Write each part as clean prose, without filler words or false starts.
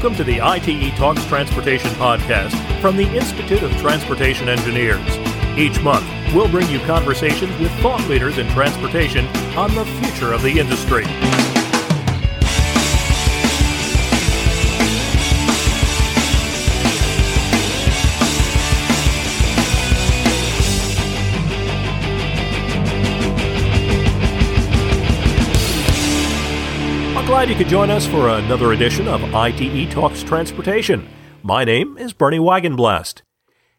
Welcome to the ITE Talks Transportation podcast from the Institute of Transportation Engineers. Each month, we'll bring you conversations with thought leaders in transportation on the future of the industry. Glad you could join us for another edition of ITE Talks Transportation. My name is Bernie Wagenblast.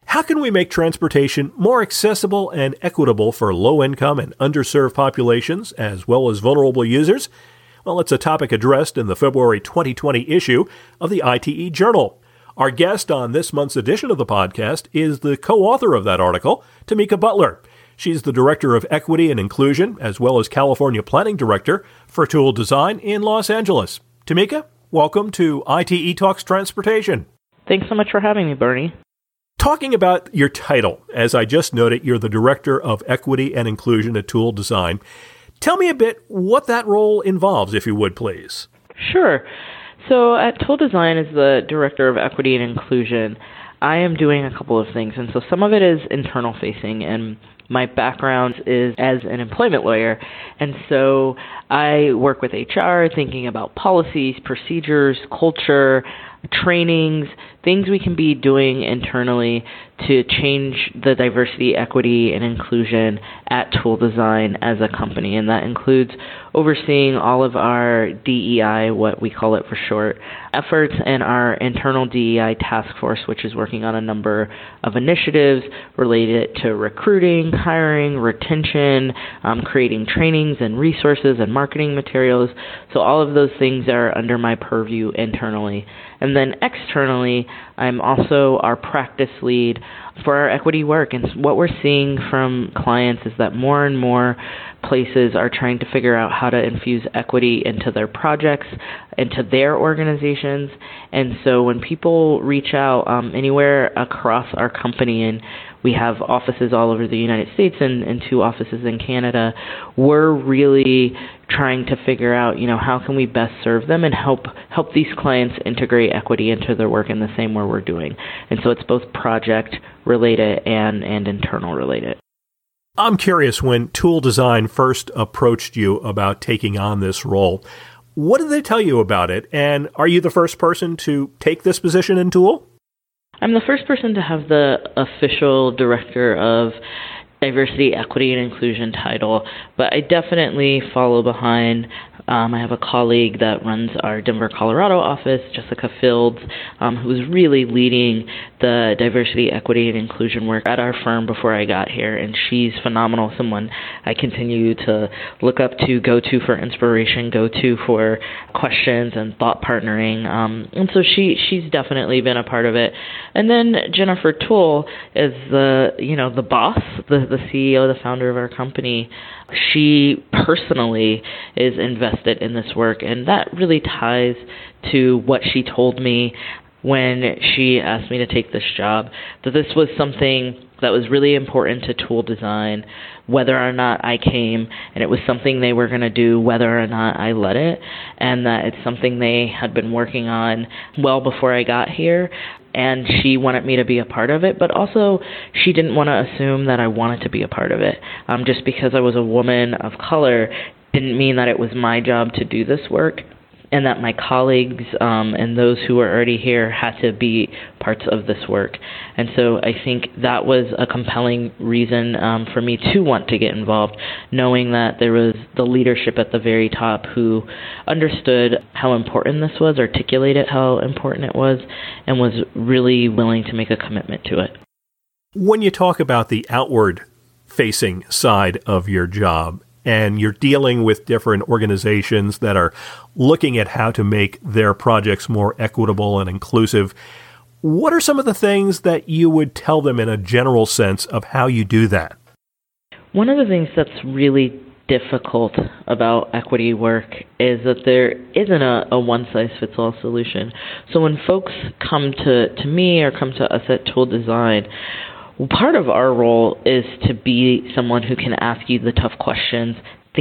How can we make transportation more accessible and equitable for low-income and underserved populations, as well as vulnerable users? Well, it's a topic addressed in the February 2020 issue of the ITE Journal. Our guest on this month's edition of the podcast is the co-author of that article, Tamika Butler. She's the Director of Equity and Inclusion, as well as California Planning Director for Toole Design in Los Angeles. Tamika, welcome to ITE Talks Transportation. Thanks so much for having me, Bernie. Talking about your title, as I just noted, you're the Director of Equity and Inclusion at Toole Design. Tell me a bit what that role involves, if you would, please. Sure. So at Toole Design, as the Director of Equity and Inclusion, I am doing a couple of things, and so some of it is internal facing, and my background is as an employment lawyer, and so I work with HR, thinking about policies, procedures, culture, trainings, things we can be doing internally to change the diversity, equity, and inclusion at Toole Design as a company. And that includes overseeing all of our DEI, what we call it for short, efforts, and our internal DEI task force, which is working on a number of initiatives related to recruiting, hiring, retention, creating trainings and resources and marketing materials. So all of those things are under my purview internally. And then externally, I'm also our practice lead for our equity work. And what we're seeing from clients is that more and more places are trying to figure out how to infuse equity into their projects, into their organizations. And so when people reach out anywhere across our company, and we have offices all over the United States and two offices in Canada, we're really trying to figure out, how can we best serve them and help these clients integrate equity into their work in the same way we're doing. And so it's both project related and internal related. I'm curious, when Toole Design first approached you about taking on this role, what did they tell you about it? And are you the first person to take this position in Toole? I'm the first person to have the official Director of Diversity, Equity, and Inclusion title, but I definitely follow behind. I have a colleague that runs our Denver, Colorado office, Jessica Fields, who was really leading the diversity, equity, and inclusion work at our firm before I got here, and she's phenomenal, someone I continue to look up to, go to for inspiration, go to for questions and thought partnering. And so she's definitely been a part of it. And then Jennifer Toole is the boss, the CEO, the founder of our company. She personally is invested in this work, and that really ties to what she told me when she asked me to take this job, that this was something that was really important to Toole Design, whether or not I came, and it was something they were going to do whether or not I led it, and that it's something they had been working on well before I got here, and she wanted me to be a part of it, but also she didn't want to assume that I wanted to be a part of it. Just because I was a woman of color didn't mean that it was my job to do this work, and that my colleagues and those who were already here had to be parts of this work. And so I think that was a compelling reason for me to want to get involved, knowing that there was the leadership at the very top who understood how important this was, articulated how important it was, and was really willing to make a commitment to it. When you talk about the outward-facing side of your job, and you're dealing with different organizations that are looking at how to make their projects more equitable and inclusive, what are some of the things that you would tell them in a general sense of how you do that? One of the things that's really difficult about equity work is that there isn't a one-size-fits-all solution. So when folks come to me or come to us at Toole Design, part of our role is to be someone who can ask you the tough questions,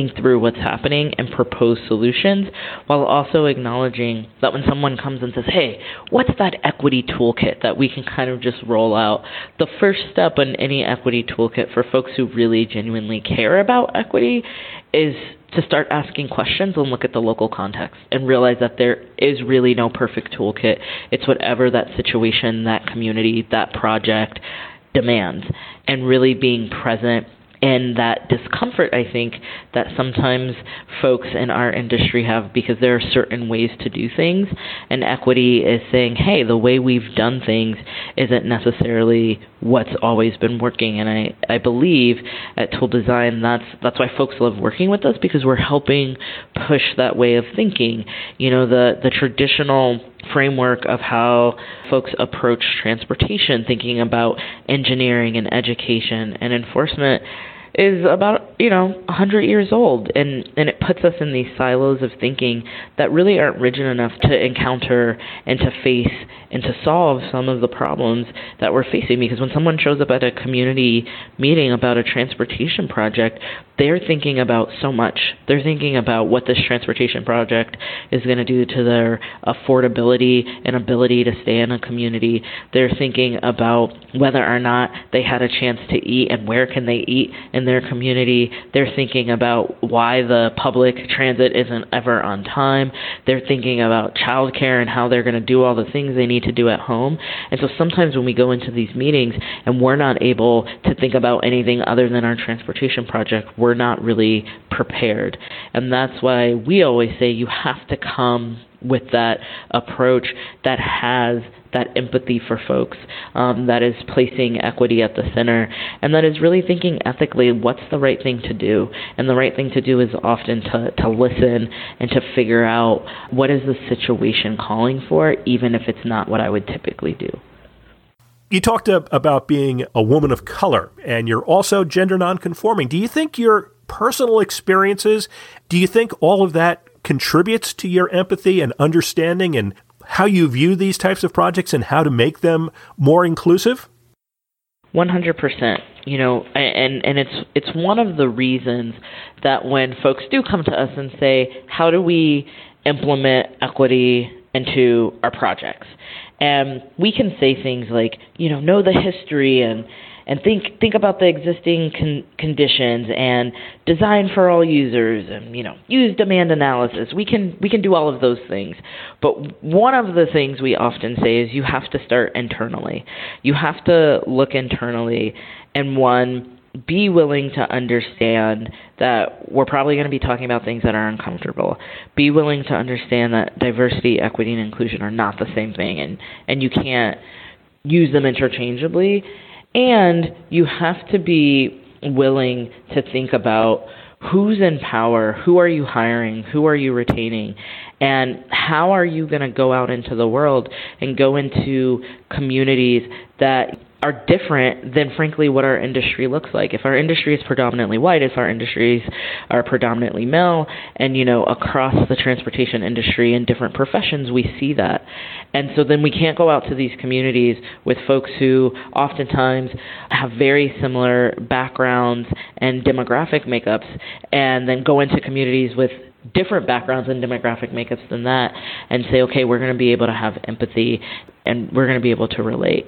think through what's happening and propose solutions, while also acknowledging that when someone comes and says, hey, what's that equity toolkit that we can kind of just roll out? The first step in any equity toolkit for folks who really genuinely care about equity is to start asking questions and look at the local context and realize that there is really no perfect toolkit. It's whatever that situation, that community, that project demands, and really being present and that discomfort, I think, that sometimes folks in our industry have because there are certain ways to do things. And equity is saying, hey, the way we've done things isn't necessarily what's always been working. And I believe at Toole Design, that's why folks love working with us, because we're helping push that way of thinking. You know, the traditional framework of how folks approach transportation, thinking about engineering and education and enforcement, is about, 100 years old. And it puts us in these silos of thinking that really aren't rigid enough to encounter and to face and to solve some of the problems that we're facing. Because when someone shows up at a community meeting about a transportation project, they're thinking about so much. They're thinking about what this transportation project is going to do to their affordability and ability to stay in a community. They're thinking about whether or not they had a chance to eat and where can they eat in their community. They're thinking about why the public transit isn't ever on time. They're thinking about childcare and how they're going to do all the things they need to do at home. And so sometimes when we go into these meetings and we're not able to think about anything other than our transportation project, we're not really prepared. And that's why we always say you have to come with that approach that has that empathy for folks, that is placing equity at the center, and that is really thinking ethically what's the right thing to do. And the right thing to do is often to listen and to figure out what is the situation calling for, even if it's not what I would typically do. You talked about being a woman of color, and you're also gender nonconforming. Do you think your personal experiences, do you think all of that contributes to your empathy and understanding and how you view these types of projects and how to make them more inclusive? 100%. And it's one of the reasons that when folks do come to us and say, how do we implement equity into our projects? And we can say things like, know the history and think about the existing conditions and design for all users and, use demand analysis. We can do all of those things. But one of the things we often say is you have to start internally. You have to look internally and be willing to understand that we're probably going to be talking about things that are uncomfortable. Be willing to understand that diversity, equity, and inclusion are not the same thing, and you can't use them interchangeably. And you have to be willing to think about who's in power, who are you hiring, who are you retaining, and how are you going to go out into the world and go into communities that are different than, frankly, what our industry looks like. If our industry is predominantly white, if our industries are predominantly male, and, across the transportation industry and different professions, we see that. And so then we can't go out to these communities with folks who oftentimes have very similar backgrounds and demographic makeups, and then go into communities with different backgrounds and demographic makeups than that and say, okay, we're going to be able to have empathy and we're going to be able to relate.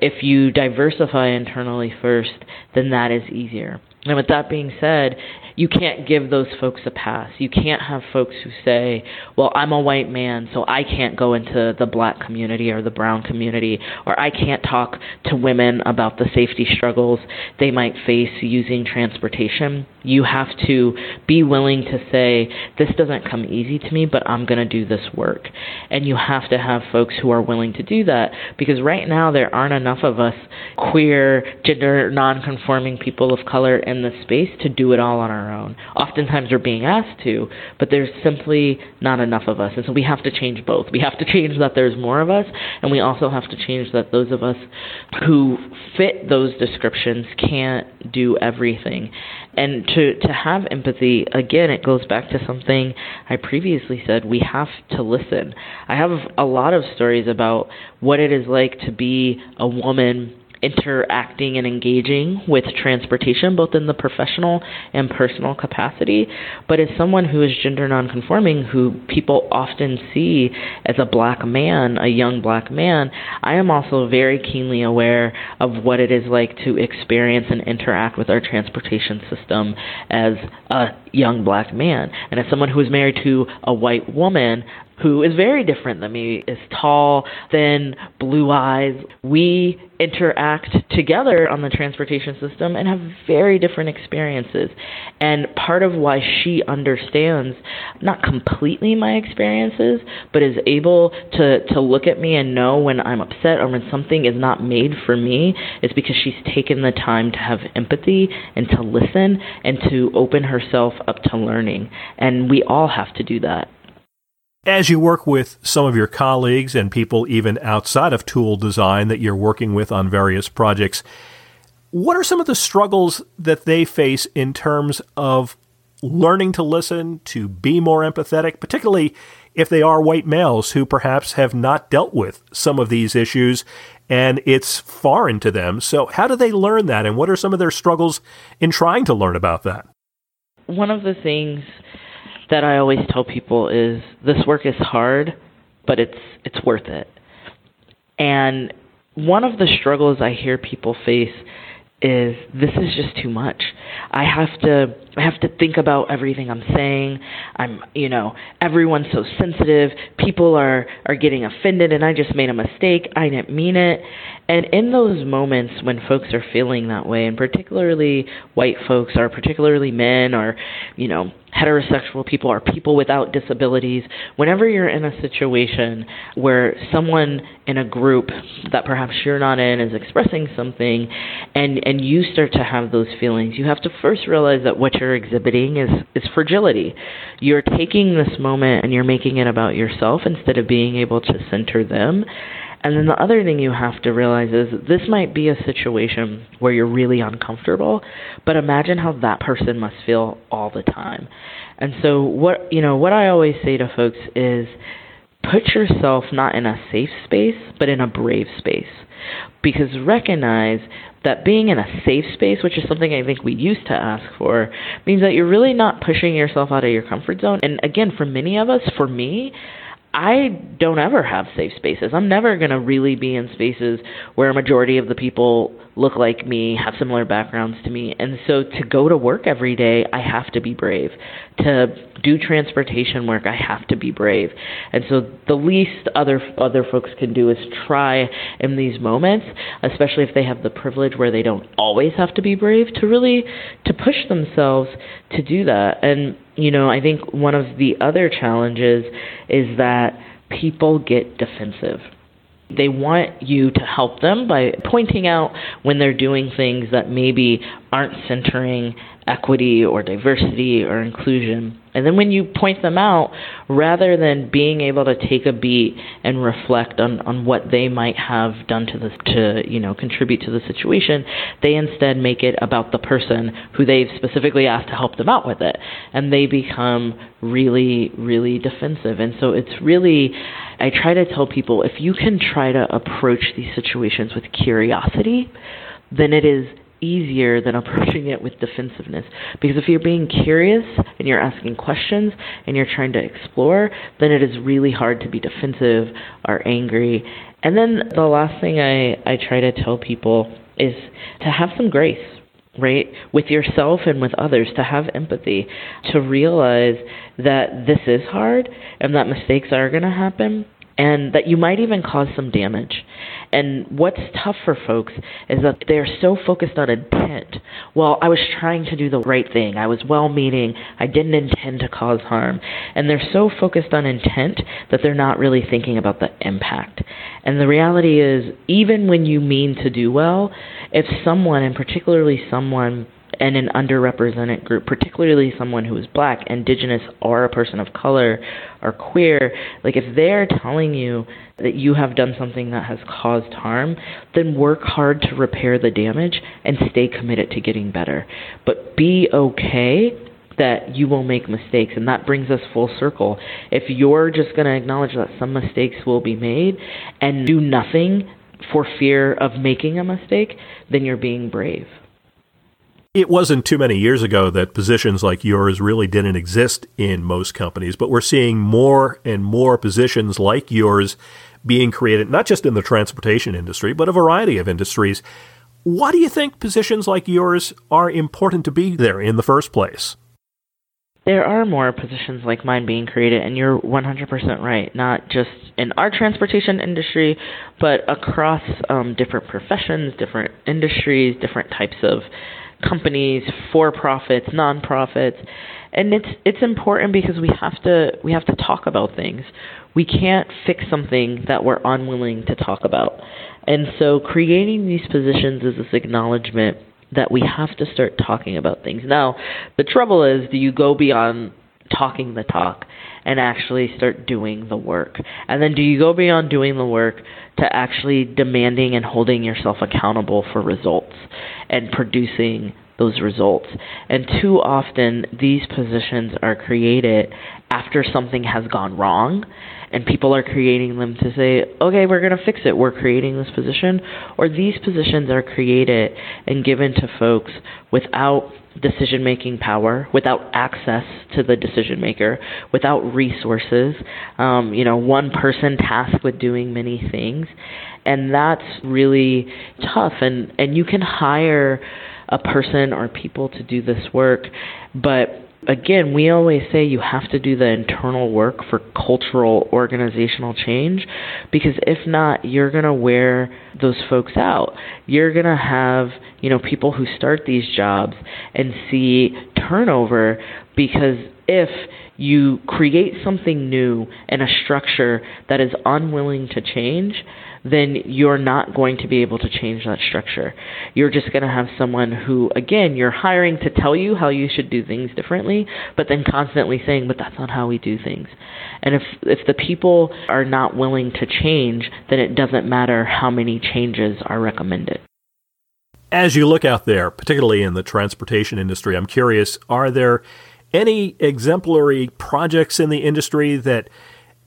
If you diversify internally first, then that is easier. And with that being said, you can't give those folks a pass. You can't have folks who say, well, I'm a white man, so I can't go into the black community or the brown community, or I can't talk to women about the safety struggles they might face using transportation. You have to be willing to say, this doesn't come easy to me, but I'm going to do this work. And you have to have folks who are willing to do that, because right now there aren't enough of us queer, gender nonconforming people of color in the space to do it all on our own. Oftentimes we're being asked to, but there's simply not enough of us. And so we have to change both. We have to change that there's more of us, and we also have to change that those of us who fit those descriptions can't do everything. And to have empathy, again, it goes back to something I previously said, we have to listen. I have a lot of stories about what it is like to be a woman interacting and engaging with transportation, both in the professional and personal capacity, but as someone who is gender nonconforming, who people often see as a black man, a young black man, I am also very keenly aware of what it is like to experience and interact with our transportation system as a young black man. And as someone who is married to a white woman, who is very different than me, is tall, thin, blue eyes. We interact together on the transportation system and have very different experiences. And part of why she understands not completely my experiences, but is able to look at me and know when I'm upset or when something is not made for me, is because she's taken the time to have empathy and to listen and to open herself up to learning. And we all have to do that. As you work with some of your colleagues and people even outside of Toole Design that you're working with on various projects, what are some of the struggles that they face in terms of learning to listen, to be more empathetic, particularly if they are white males who perhaps have not dealt with some of these issues and it's foreign to them? So how do they learn that, and what are some of their struggles in trying to learn about that? One of the things that I always tell people is this work is hard, but it's worth it. And one of the struggles I hear people face is this is just too much. I have to think about everything I'm saying. Everyone's so sensitive. People are getting offended, and I just made a mistake. I didn't mean it. And in those moments when folks are feeling that way, and particularly white folks, or particularly men, or heterosexual people, or people without disabilities, whenever you're in a situation where someone in a group that perhaps you're not in is expressing something, and you start to have those feelings, you have to first realize that what you're exhibiting is fragility. You're taking this moment and you're making it about yourself instead of being able to center them. And then the other thing you have to realize is this might be a situation where you're really uncomfortable, but imagine how that person must feel all the time. And so what I always say to folks is put yourself not in a safe space, but in a brave space. Because recognize that being in a safe space, which is something I think we used to ask for, means that you're really not pushing yourself out of your comfort zone. And again, for many of us, for me, I don't ever have safe spaces. I'm never going to really be in spaces where a majority of the people look like me, have similar backgrounds to me. And so to go to work every day, I have to be brave. To do transportation work, I have to be brave. And so the least other folks can do is try in these moments, especially if they have the privilege where they don't always have to be brave, to push themselves to do that. And I think one of the other challenges is that people get defensive. They want you to help them by pointing out when they're doing things that maybe aren't centering equity or diversity or inclusion. And then when you point them out, rather than being able to take a beat and reflect on what they might have done to contribute to the situation, they instead make it about the person who they've specifically asked to help them out with it. And they become really, really defensive. And so it's really, I try to tell people, if you can try to approach these situations with curiosity, then it is easier than approaching it with defensiveness. Because if you're being curious and you're asking questions and you're trying to explore, then it is really hard to be defensive or angry. And then the last thing I try to tell people is to have some grace, right? With yourself and with others, to have empathy, to realize that this is hard and that mistakes are going to happen, and that you might even cause some damage. And what's tough for folks is that they're so focused on intent. Well, I was trying to do the right thing. I was well-meaning. I didn't intend to cause harm. And they're so focused on intent that they're not really thinking about the impact. And the reality is, even when you mean to do well, if someone, and particularly someone in an underrepresented group, particularly someone who is black, indigenous, or a person of color, or queer, like if they're telling you that you have done something that has caused harm, then work hard to repair the damage and stay committed to getting better. But be okay that you will make mistakes, and that brings us full circle. If you're just going to acknowledge that some mistakes will be made and do nothing for fear of making a mistake, then you're being brave. It wasn't too many years ago that positions like yours really didn't exist in most companies, but we're seeing more and more positions like yours being created, not just in the transportation industry, but a variety of industries. Why do you think positions like yours are important to be there in the first place? There are more positions like mine being created, and you're 100% right, not just in our transportation industry, but across different professions, different industries, different types of companies, for-profits, non-profits. And it's important because we have to talk about things. We can't fix something that we're unwilling to talk about. And so creating these positions is this acknowledgement that we have to start talking about things. Now, the trouble is, do you go beyond talking the talk and actually start doing the work? And then do you go beyond doing the work to actually demanding and holding yourself accountable for results and producing those results? And too often, these positions are created after something has gone wrong, and people are creating them to say, okay, we're going to fix it. We're creating this position. Or these positions are created and given to folks without decision-making power, without access to the decision-maker, without resources, one person tasked with doing many things. And that's really tough. And you can hire a person or people to do this work, but again, we always say you have to do the internal work for cultural organizational change, because if not, you're going to wear those folks out. You're going to have, people who start these jobs and see turnover, because if you create something new and a structure that is unwilling to change, then you're not going to be able to change that structure. You're just going to have someone who, again, you're hiring to tell you how you should do things differently, but then constantly saying, but that's not how we do things. And if the people are not willing to change, then it doesn't matter how many changes are recommended. As you look out there, particularly in the transportation industry, I'm curious, are there any exemplary projects in the industry that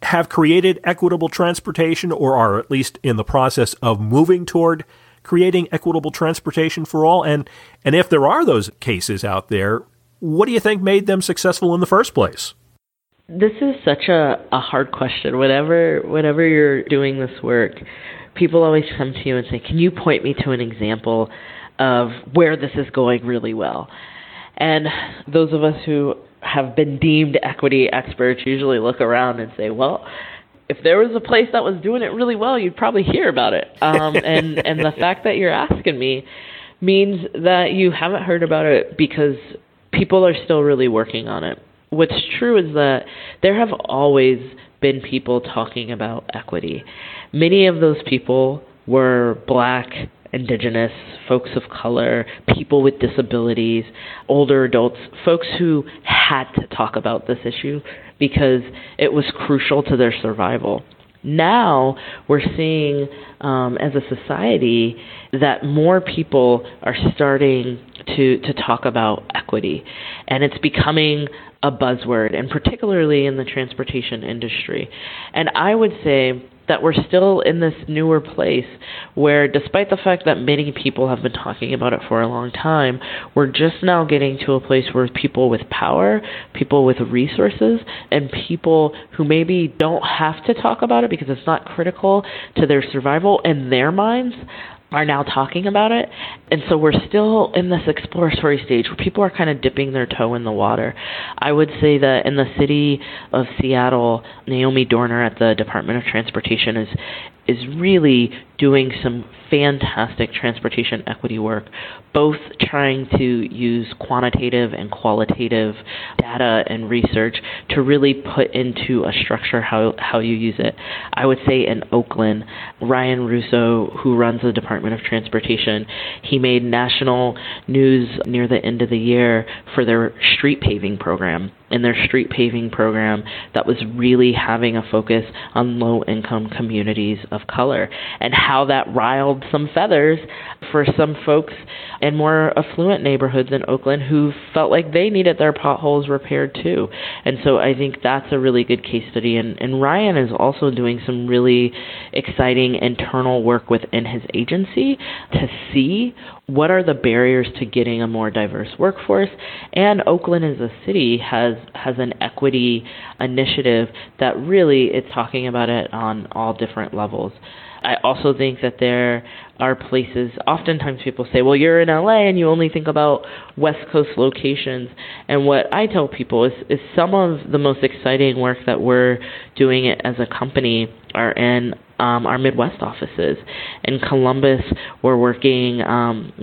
have created equitable transportation, or are at least in the process of moving toward creating equitable transportation for all? And if there are those cases out there, what do you think made them successful in the first place? This is such a hard question. Whenever you're doing this work, people always come to you and say, can you point me to an example of where this is going really well? And those of us who have been deemed equity experts usually look around and say, well, if there was a place that was doing it really well, you'd probably hear about it. And the fact that you're asking me means that you haven't heard about it because people are still really working on it. What's true is that there have always been people talking about equity. Many of those people were Black, Indigenous, folks of color, people with disabilities, older adults, folks who had to talk about this issue because it was crucial to their survival. Now we're seeing as a society that more people are starting to talk about equity, and it's becoming a buzzword, and particularly in the transportation industry. And I would say that we're still in this newer place where, despite the fact that many people have been talking about it for a long time, we're just now getting to a place where people with power, people with resources, and people who maybe don't have to talk about it because it's not critical to their survival in their minds are now talking about it. And so we're still in this exploratory stage where people are kind of dipping their toe in the water. I would say that in the city of Seattle, Naomi Dorner at the Department of Transportation is really doing some fantastic transportation equity work, both trying to use quantitative and qualitative data and research to really put into a structure how you use it. I would say in Oakland, Ryan Russo, who runs the Department of Transportation, he made national news near the end of the year for their street paving program. And their street paving program that was really having a focus on low-income communities of color and how that riled some feathers for some folks in more affluent neighborhoods in Oakland who felt like they needed their potholes repaired too. And so I think that's a really good case study. And Ryan is also doing some really exciting internal work within his agency to see what are the barriers to getting a more diverse workforce. And Oakland as a city has an equity initiative that really is talking about it on all different levels. I also think that there are places, oftentimes people say, well, you're in LA and you only think about West Coast locations. And what I tell people is some of the most exciting work that we're doing as a company are in our Midwest offices. In Columbus, we're working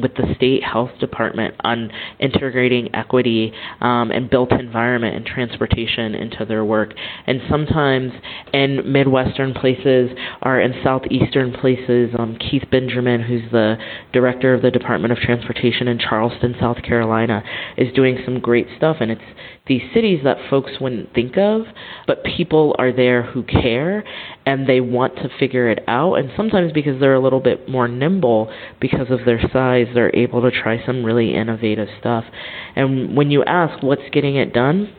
with the state health department on integrating equity and built environment and transportation into their work. And sometimes in Midwestern places or in Southeastern places, Keith Benjamin, who's the director of the Department of Transportation in Charleston, South Carolina, is doing some great stuff. And it's these cities that folks wouldn't think of, but people are there who care and they want to figure it out. And sometimes because they're a little bit more nimble because of their size, they're able to try some really innovative stuff. And when you ask what's getting it done,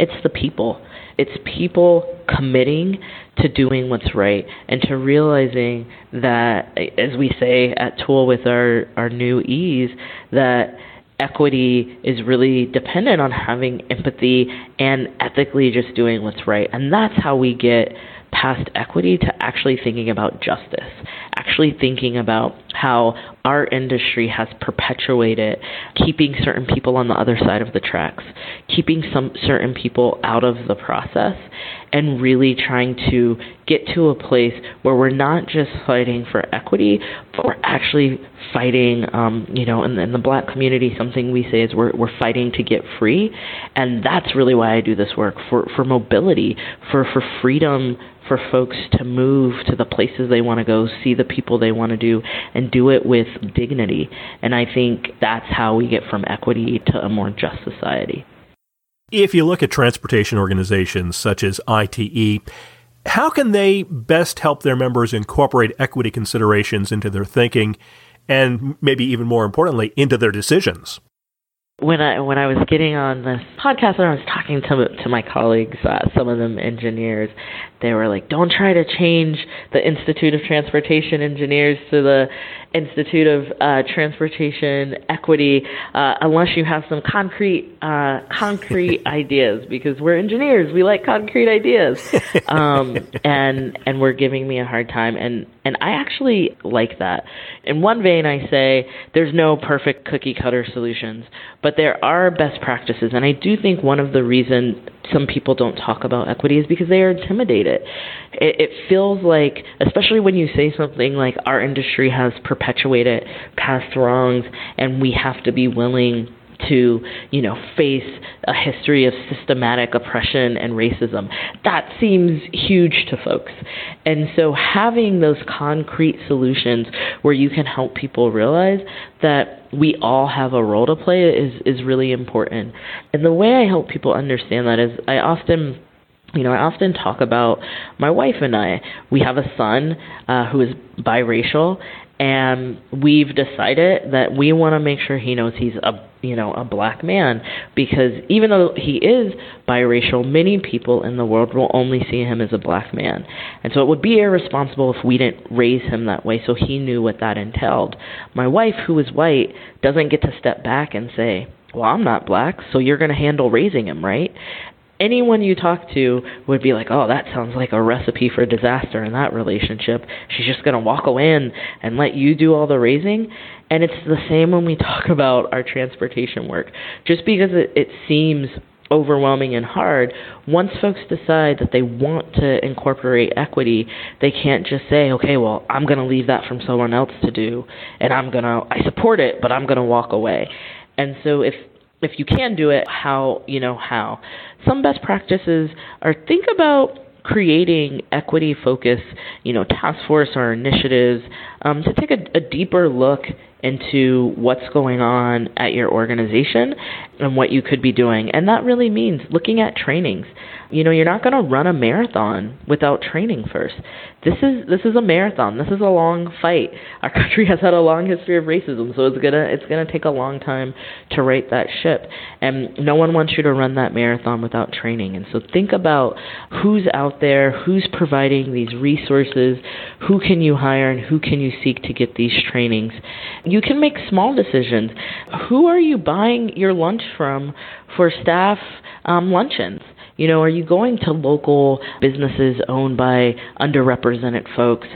it's the people. It's people committing to doing what's right and to realizing that, as we say at Toole with our new ease, that equity is really dependent on having empathy and ethically just doing what's right. And that's how we get past equity to actually thinking about justice, actually thinking about how our industry has perpetuated keeping certain people on the other side of the tracks, keeping some certain people out of the process, and really trying to get to a place where we're not just fighting for equity, but we're actually fighting, in the Black community, something we say is we're fighting to get free. And that's really why I do this work, for mobility, for freedom, for folks to move to the places they want to go, see the people they want to do, and do it with dignity. And I think that's how we get from equity to a more just society. If you look at transportation organizations such as ITE, how can they best help their members incorporate equity considerations into their thinking and maybe even more importantly, into their decisions? When I was getting on this podcast and I was talking to my colleagues, some of them engineers, they were like, don't try to change the Institute of Transportation Engineers to the Institute of Transportation Equity unless you have some concrete ideas, because we're engineers. We like concrete ideas. And we're giving me a hard time. And I actually like that. In one vein, I say there's no perfect cookie cutter solutions, but there are best practices. And I do think one of the reasons some people don't talk about equity is because they are intimidated. It feels like, especially when you say something like our industry has perpetuated past wrongs and we have to be willing to, face a history of systematic oppression and racism. That seems huge to folks. And so having those concrete solutions where you can help people realize that we all have a role to play is really important. And the way I help people understand that is I often talk about my wife and I. We have a son who is biracial, and we've decided that we want to make sure he knows he's a Black man, because even though he is biracial, many people in the world will only see him as a Black man. And so it would be irresponsible if we didn't raise him that way, so he knew what that entailed. My wife, who is white, doesn't get to step back and say, well, I'm not Black, so you're going to handle raising him, right? Anyone you talk to would be like, oh, that sounds like a recipe for disaster in that relationship. She's just going to walk away and let you do all the raising. And it's the same when we talk about our transportation work. Just because it seems overwhelming and hard, once folks decide that they want to incorporate equity, they can't just say, okay, well, I'm going to leave that from someone else to do, and I support it, but I'm going to walk away. And so if you can do it, how? Some best practices are, think about creating equity focus, task force or initiatives to take a deeper look into what's going on at your organization and what you could be doing. And that really means looking at trainings. You know, you're not going to run a marathon without training first. This is a marathon. This is a long fight. Our country has had a long history of racism, so it's gonna take a long time to right that ship. And no one wants you to run that marathon without training. And so think about who's out there, who's providing these resources, who can you hire, and who can you seek to get these trainings. You can make small decisions. Who are you buying your lunch from for staff luncheons? You know, are you going to local businesses owned by underrepresented folks,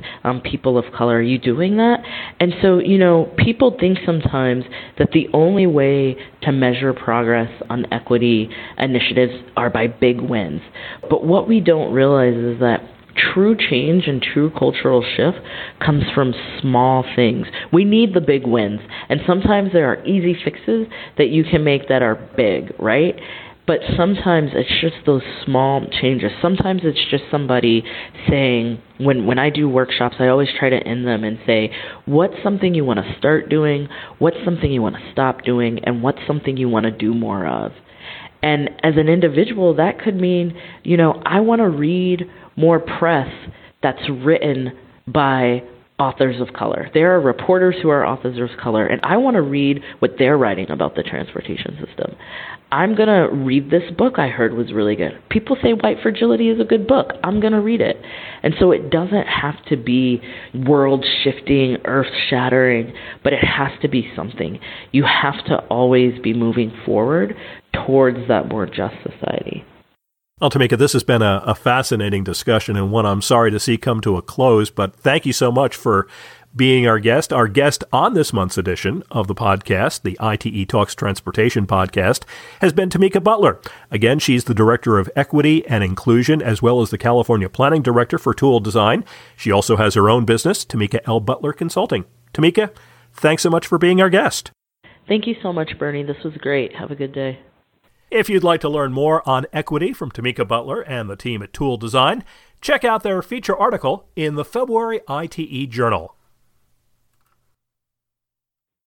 people of color? Are you doing that? And so, you know, people think sometimes that the only way to measure progress on equity initiatives are by big wins. But what we don't realize is that true change and true cultural shift comes from small things. We need the big wins. And sometimes there are easy fixes that you can make that are big, right? But sometimes it's just those small changes. Sometimes it's just somebody saying, when I do workshops, I always try to end them and say, what's something you want to start doing? What's something you want to stop doing? And what's something you want to do more of? And as an individual, that could mean, you know, I want to read more press that's written by authors of color. There are reporters who are authors of color, and I want to read what they're writing about the transportation system. I'm going to read this book I heard was really good. People say White Fragility is a good book. I'm going to read it. And so it doesn't have to be world-shifting, earth-shattering, but it has to be something. You have to always be moving forward towards that more just society. Well, Tamika, this has been a fascinating discussion and one I'm sorry to see come to a close, but thank you so much for being our guest on this month's edition of the podcast, the ITE Talks Transportation podcast, has been Tamika Butler. Again, she's the Director of Equity and Inclusion, as well as the California Planning Director for Toole Design. She also has her own business, Tamika L. Butler Consulting. Tamika, thanks so much for being our guest. Thank you so much, Bernie. This was great. Have a good day. If you'd like to learn more on equity from Tamika Butler and the team at Toole Design, check out their feature article in the February ITE Journal.